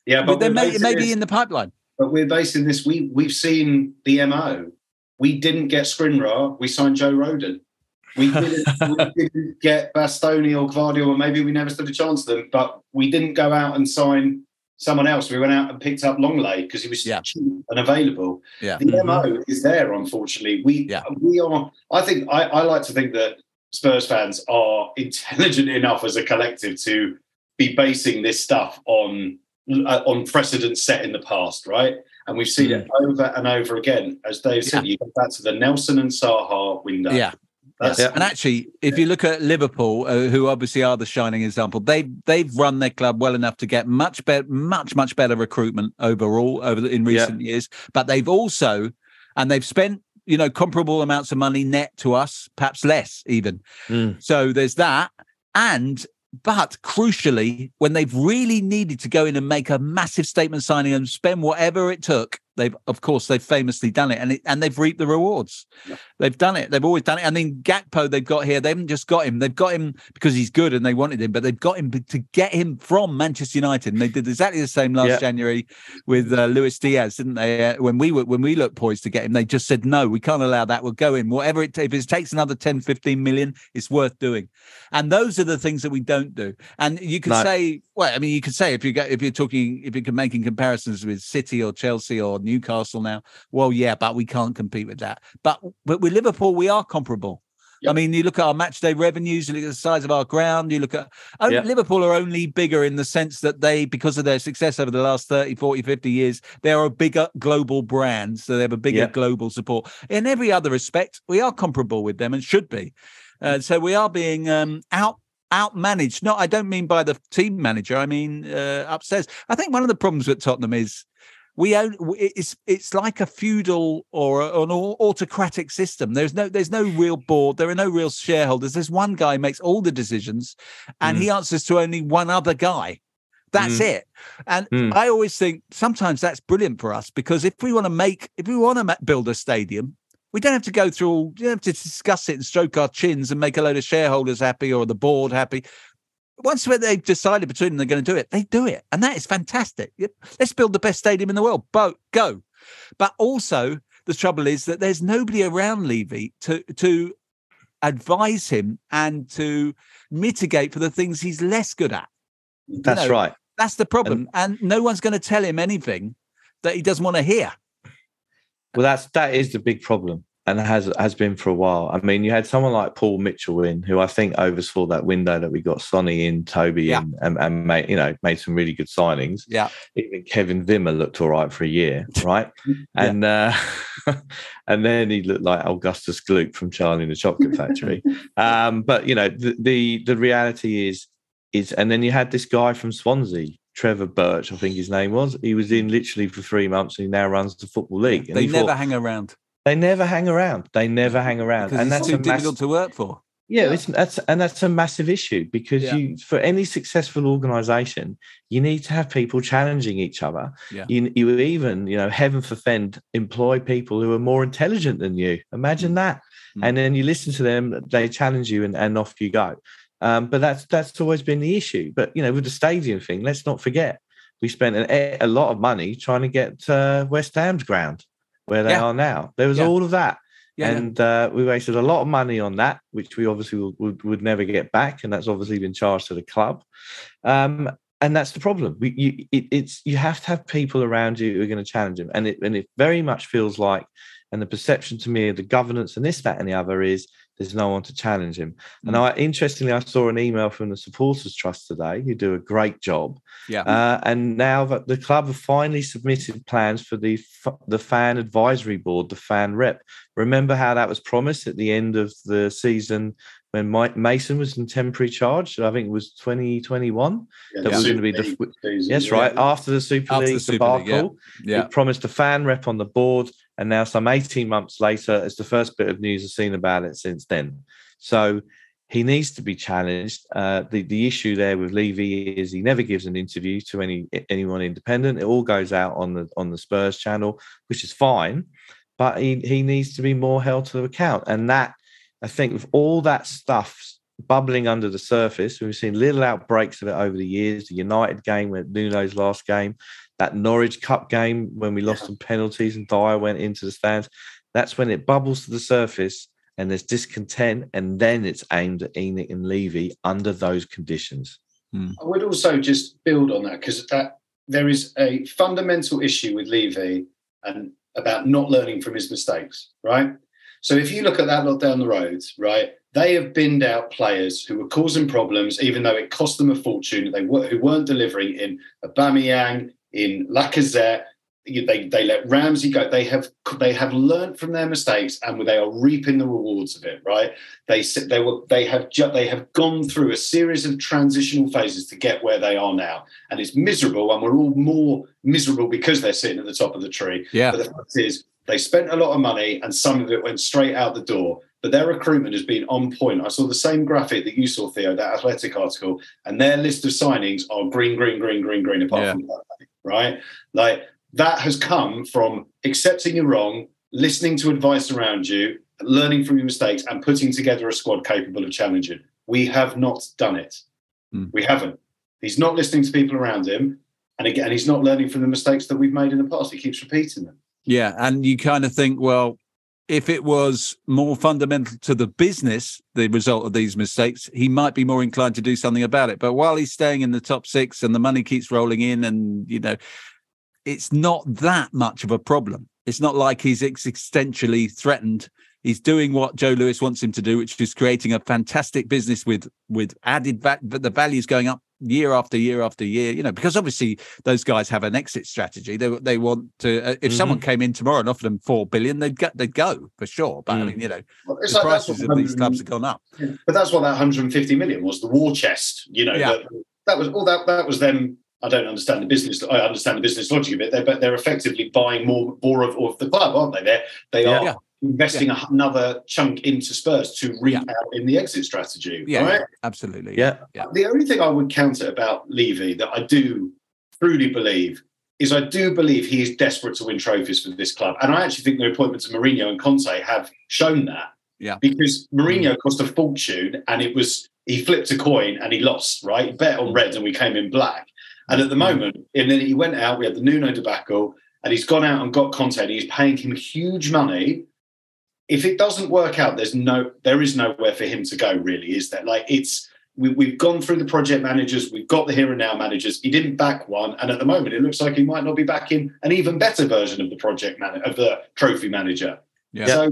but there may be in the pipeline. But we're basing this. We've seen the MO. We didn't get Škriniar. We signed Joe Roden. We didn't get Bastoni or Guardiola, or maybe we never stood a chance to them. But we didn't go out and sign someone else. We went out and picked up Longley because he was cheap and available. Yeah. The MO is there, unfortunately. We are. I think I like to think that Spurs fans are intelligent enough as a collective to be basing this stuff on precedents set in the past, right? And we've seen it over and over again. As Dave said, you go back to the Nelson and Saha window. Yeah. And actually, if you look at Liverpool, who obviously are the shining example, they've run their club well enough to get much better recruitment overall in recent years. But they've also, and they've spent, comparable amounts of money net to us, perhaps less even. So there's that. But crucially, when they've really needed to go in and make a massive statement signing and spend whatever it took, they've famously done it, and they've reaped the rewards. Yeah. They've done it. They've always done it. I mean, Gakpo they've got here. They haven't just got him. They've got him because he's good and they wanted him, but they've got him to get him from Manchester United. And they did exactly the same last January with Luis Diaz, didn't they? When we looked poised to get him, they just said, no, we can't allow that. We'll go in. Whatever it takes, if it takes another 10, 15 million, it's worth doing. And those are the things that we don't do. And you could say, well, I mean, you could say if you're making comparisons with City or Chelsea or Newcastle now, well, but we can't compete with that. But with Liverpool, we are comparable. Yep. I mean, you look at our matchday revenues, you look at the size of our ground, you look at... Liverpool are only bigger in the sense that they, because of their success over the last 30, 40, 50 years, they are a bigger global brand, so they have a bigger global support. In every other respect, we are comparable with them and should be. So we are being outmanaged. No, I don't mean by the team manager, I mean upstairs. I think one of the problems with Tottenham is it's like a feudal or an autocratic system. There's no real board. There are no real shareholders. There's one guy who makes all the decisions, and he answers to only one other guy. That's it. And I always think sometimes that's brilliant for us, because if we want to build a stadium, we don't have to go through all. You don't have to discuss it and stroke our chins and make a load of shareholders happy or the board happy. Once they've decided between them they're going to do it, they do it. And that is fantastic. Let's build the best stadium in the world. Go. But also, the trouble is that there's nobody around Levy to advise him and to mitigate for the things he's less good at. That's right. That's the problem. And no one's going to tell him anything that he doesn't want to hear. Well, that is the big problem. And has been for a while. I mean, you had someone like Paul Mitchell in, who I think oversaw that window that we got Sonny in, Toby in, and made some really good signings. Yeah, even Kevin Vimmer looked all right for a year, right? And and then he looked like Augustus Gloop from Charlie and the Chocolate Factory. But the reality is, and then you had this guy from Swansea, Trevor Birch, I think his name was. He was in literally for 3 months and he now runs the Football League. And they never hang around. They never hang around. They never hang around. Because it's too difficult to work for. Yeah, that's a massive issue because you, for any successful organisation, you need to have people challenging each other. Yeah. You even, you know, heaven forfend, employ people who are more intelligent than you. Imagine that. And then you listen to them, they challenge you, and off you go. But that's always been the issue. But, you know, with the stadium thing, let's not forget, we spent a lot of money trying to get West Ham's ground where they are now. There was all of that. Yeah, and we wasted a lot of money on that, which we obviously would never get back, and that's obviously been charged to the club. And that's the problem. You have to have people around you who are going to challenge them, and it very much feels like, and the perception to me of the governance and this, that, and the other is there's no one to challenge him. And I saw an email from the Supporters Trust today, who do a great job. Yeah. And now that the club have finally submitted plans for the fan advisory board, the fan rep. Remember how that was promised at the end of the season when Mike Mason was in temporary charge? I think it was 2021. Yeah, that was going to be the season. Yes, right. After the Super League debacle, it promised a fan rep on the board. And now some 18 months later, it's the first bit of news I've seen about it since then. So he needs to be challenged. The issue there with Levy is he never gives an interview to anyone independent. It all goes out on the Spurs channel, which is fine. But he needs to be more held to account. And that, I think, with all that stuff bubbling under the surface, we've seen little outbreaks of it over the years, the United game, Nuno's last game, that Norwich Cup game when we lost on penalties and Dyer went into the stands. That's when it bubbles to the surface and there's discontent, and then it's aimed at ENIC and Levy under those conditions. I would also just build on that, because there is a fundamental issue with Levy and about not learning from his mistakes, right? So if you look at that lot down the road, right, they have binned out players who were causing problems, even though it cost them a fortune, who weren't delivering in Aubameyang, in Lacazette. They let Ramsey go. They have learned from their mistakes, and they are reaping the rewards of it. Right? They have gone through a series of transitional phases to get where they are now, and it's miserable. And we're all more miserable because they're sitting at the top of the tree. Yeah. But the fact is, they spent a lot of money, and some of it went straight out the door. But their recruitment has been on point. I saw the same graphic that you saw, Theo, that Athletic article, and their list of signings are green, green, green, green, green, apart from that, right? Like, that has come from accepting you're wrong, listening to advice around you, learning from your mistakes, and putting together a squad capable of challenging. We have not done it. We haven't. He's not listening to people around him, and again, he's not learning from the mistakes that we've made in the past. He keeps repeating them. Yeah, and you kind of think, well, if it was more fundamental to the business, the result of these mistakes, he might be more inclined to do something about it. But while he's staying in the top six and the money keeps rolling in, and, you know, it's not that much of a problem. It's not like he's existentially threatened. He's doing what Joe Lewis wants him to do, which is creating a fantastic business with added value, but the value's going up year after year after year, you know, because obviously those guys have an exit strategy. They want to, if someone came in tomorrow and offered them $4 billion, they'd go for sure. But I mean, you know, it's the prices of these clubs have gone up. Yeah, but that's what that 150 million was, the war chest, you know, that was all that was them. I don't understand the business. I understand the business logic of it, but they're effectively buying more of the club, aren't they? They are investing another chunk into Spurs to reap out in the exit strategy. Yeah, right? Absolutely. Yeah. The only thing I would counter about Levy that I do truly believe is I do believe he is desperate to win trophies for this club. And I actually think the appointments of Mourinho and Conte have shown that. Yeah. Because Mourinho cost a fortune, and it was, he flipped a coin and he lost, right? He bet on red and we came in black. And at the moment, and then he went out, we had the Nuno debacle, and he's gone out and got Conte, and he's paying him huge money. If it doesn't work out, there is nowhere for him to go, really, is there? Like, we've gone through the project managers, we've got the here and now managers. He didn't back one, and at the moment, it looks like he might not be backing an even better version of the project manager, of the trophy manager. Yeah. So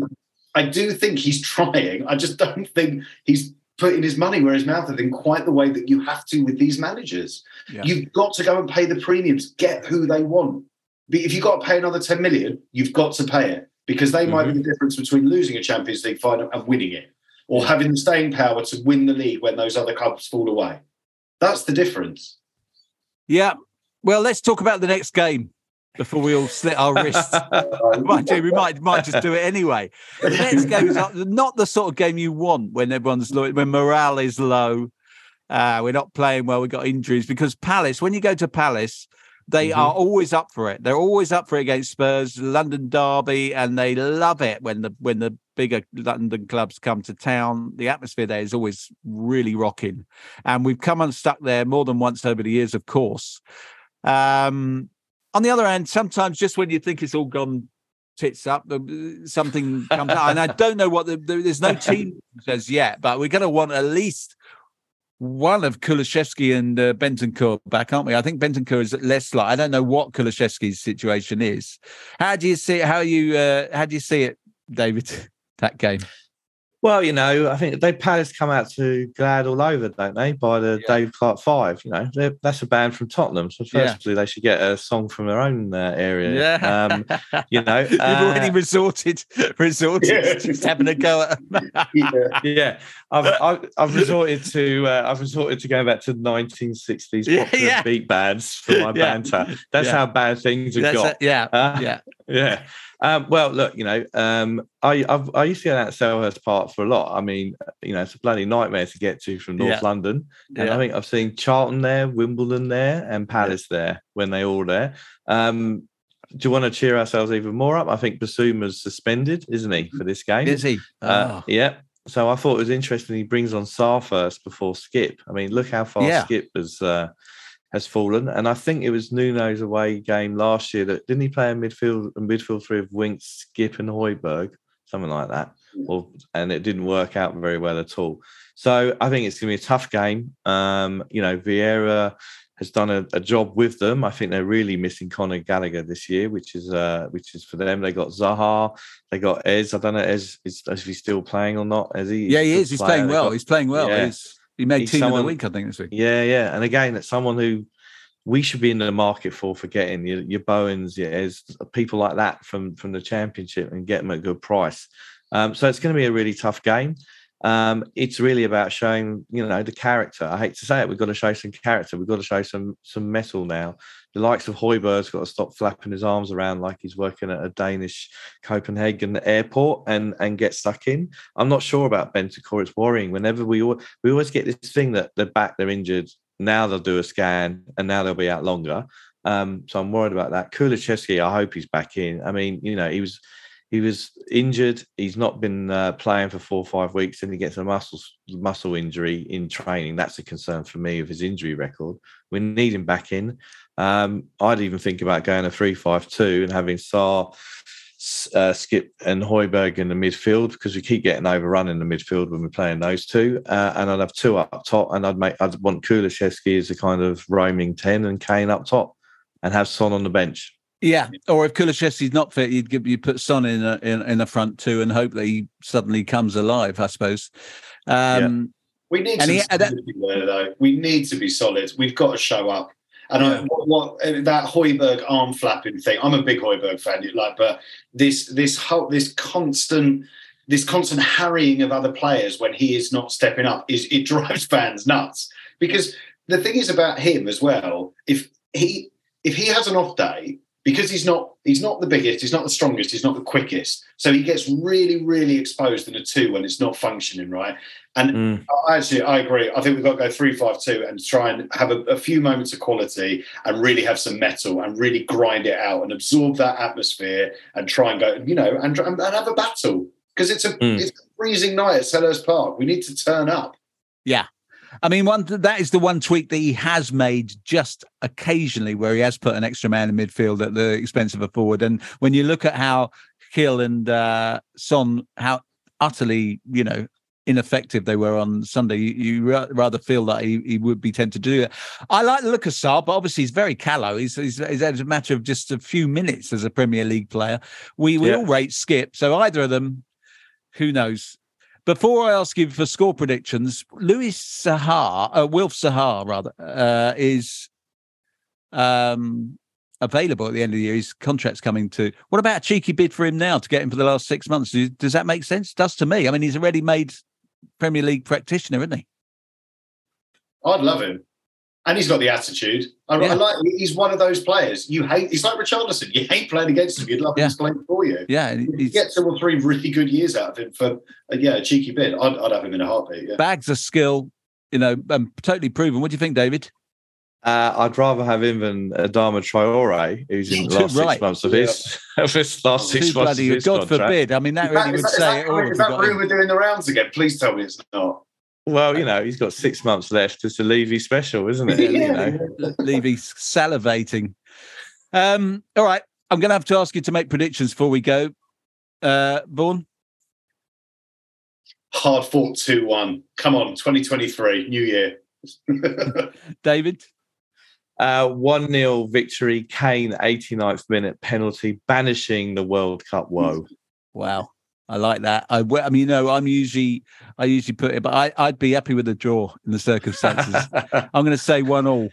I do think he's trying. I just don't think he's putting his money where his mouth is in quite the way that you have to with these managers. Yeah. You've got to go and pay the premiums, get who they want. If you've got to pay another 10 million, you've got to pay it, because they might be the difference between losing a Champions League final and winning it, or having the staying power to win the league when those other clubs fall away. That's the difference. Yeah, Well, let's talk about the next game before we all slit our wrists. Mind you, we might just do it anyway. The next game is not the sort of game you want when everyone's low, when morale is low. We're not playing well. We've got injuries, because Palace, when you go to Palace, they are always up for it. They're always up for it against Spurs, London Derby, and they love it when the bigger London clubs come to town. The atmosphere there is always really rocking. And we've come unstuck there more than once over the years, of course. On the other hand, sometimes just when you think it's all gone tits up, something comes out. And I don't know what there's no team as yet, but we're going to want at least one of Kulusevski and Bentancur back, aren't we? I think Bentancur is less like. I don't know what Kulusevski's situation is. How do you see it? How do you see it, David? That game. Well, you know, I think Palace come out to glad all over, don't they? By the Dave Clark Five, you know, that's a band from Tottenham. So firstly, they should get a song from their own area. Yeah. You know, you've already resorted to just having a go at them. I've resorted to going back to 1960s popular beat bands for my banter. That's how bad things have got. Well, look, you know, I used to go out to Selhurst Park for a lot. I mean, you know, it's a bloody nightmare to get to from North London. And I think I've seen Charlton there, Wimbledon there, and Palace there when they all there. Do you want to cheer ourselves even more up? I think Bissouma's suspended, isn't he, for this game? Is he? Yeah. So I thought it was interesting he brings on Sarr first before Skip. I mean, look how far Skip has fallen. And I think it was Nuno's away game last year that didn't he play in midfield three of Winks, Skip and Højbjerg, something like that. And it didn't work out very well at all. So I think it's going to be a tough game. You know, Vieira has done a job with them. I think they're really missing Conor Gallagher this year, which is for them. They got Zaha, they got Ez. I don't know if he's still playing or not. Is he? Yeah, he is. He's playing well. Yeah. He made team of the week, I think, this week. Yeah. And again, it's someone who we should be in the market for getting your Bowens, people like that from the Championship, and get them at a good price. So it's going to be a really tough game. It's really about showing, you know, the character. I hate to say it, we've got to show some character. We've got to show some metal now. The likes of Højbjerg's got to stop flapping his arms around like he's working at a Danish Copenhagen airport and get stuck in. I'm not sure about Bentancur. It's worrying. Whenever we always get this thing that they're injured. Now they'll do a scan and now they'll be out longer. So I'm worried about that. Kulusevski, I hope he's back in. I mean, you know, he was injured. He's not been playing for 4 or 5 weeks, and he gets a muscle injury in training. That's a concern for me of his injury record. We need him back in. I'd even think about going to 3-5-2 and having Sarr, Skip and Højbjerg in the midfield, because we keep getting overrun in the midfield when we're playing those two. And I'd have two up top, and I'd want Kulusevski as a kind of roaming 10 and Kane up top, and have Son on the bench. Yeah, or if Kulusevski's not fit, you put Son in a front two and hope that he suddenly comes alive, I suppose. We need to be there, though. We need to be solid. We've got to show up. And that Højbjerg arm flapping thing, I'm a big Højbjerg fan, like, but this constant harrying of other players when he is not stepping up, it drives fans nuts. Because the thing is about him as well, if he has an off day, because he's not the biggest, he's not the strongest, he's not the quickest. So he gets really, really exposed in a two when it's not functioning, right? And I agree. I think we've got to go 3-5-2 and try and have a few moments of quality and really have some metal and really grind it out and absorb that atmosphere and try and go, you know, and have a battle. Because it's a freezing night at Selhurst Park. We need to turn up. Yeah. I mean, that is the one tweak that he has made just occasionally, where he has put an extra man in midfield at the expense of a forward. And when you look at how Kiel and Son, how utterly, you know, ineffective they were on Sunday, you rather feel that he would be tempted to do it. I like the look of Sarr, but obviously he's very callow. He's had a matter of just a few minutes as a Premier League player. We all rate Skip, so either of them, who knows? Before I ask you for score predictions, Wilf Sahar is available at the end of the year. His contract's coming to. What about a cheeky bid for him now to get him for the last 6 months? Does that make sense? Does to me. I mean, he's a ready-made Premier League practitioner, isn't he? I'd love him. And he's got the attitude. I like. He's one of those players you hate. He's like Richarlison. You hate playing against him. You'd love him to play for you. Yeah, you get 2 or 3 really good years out of him for a cheeky bid. I'd have him in a heartbeat. Yeah. Bags of skill, totally proven. What do you think, David? I'd rather have him than Adama Traore, who's in the last 6 months of his last 6 months. Bloody, God forbid. I mean, that really would say it all. Is that rumour doing the rounds again? Please tell me it's not. Well, he's got 6 months left. It's a Levy special, isn't it? Levy's salivating. All right. I'm going to have to ask you to make predictions before we go. Vaughan? Hard fought 2-1. Come on, 2023, new year. David? 1-0 victory, Kane, 89th minute penalty, banishing the World Cup woe. Wow. I like that. I usually put it, but I'd be happy with a draw in the circumstances. I'm going to say 1-1.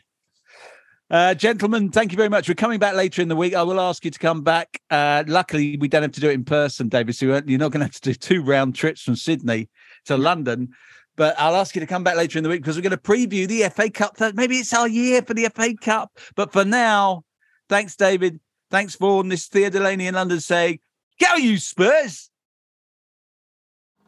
Gentlemen, thank you very much. We're coming back later in the week. I will ask you to come back. Luckily, we don't have to do it in person, David. So you're not going to have to do 2 round trips from Sydney to London. But I'll ask you to come back later in the week because we're going to preview the FA Cup. Maybe it's our year for the FA Cup. But for now, thanks, David. Thanks, Vaughan. This is Theo Delaney in London saying, "Go you Spurs!"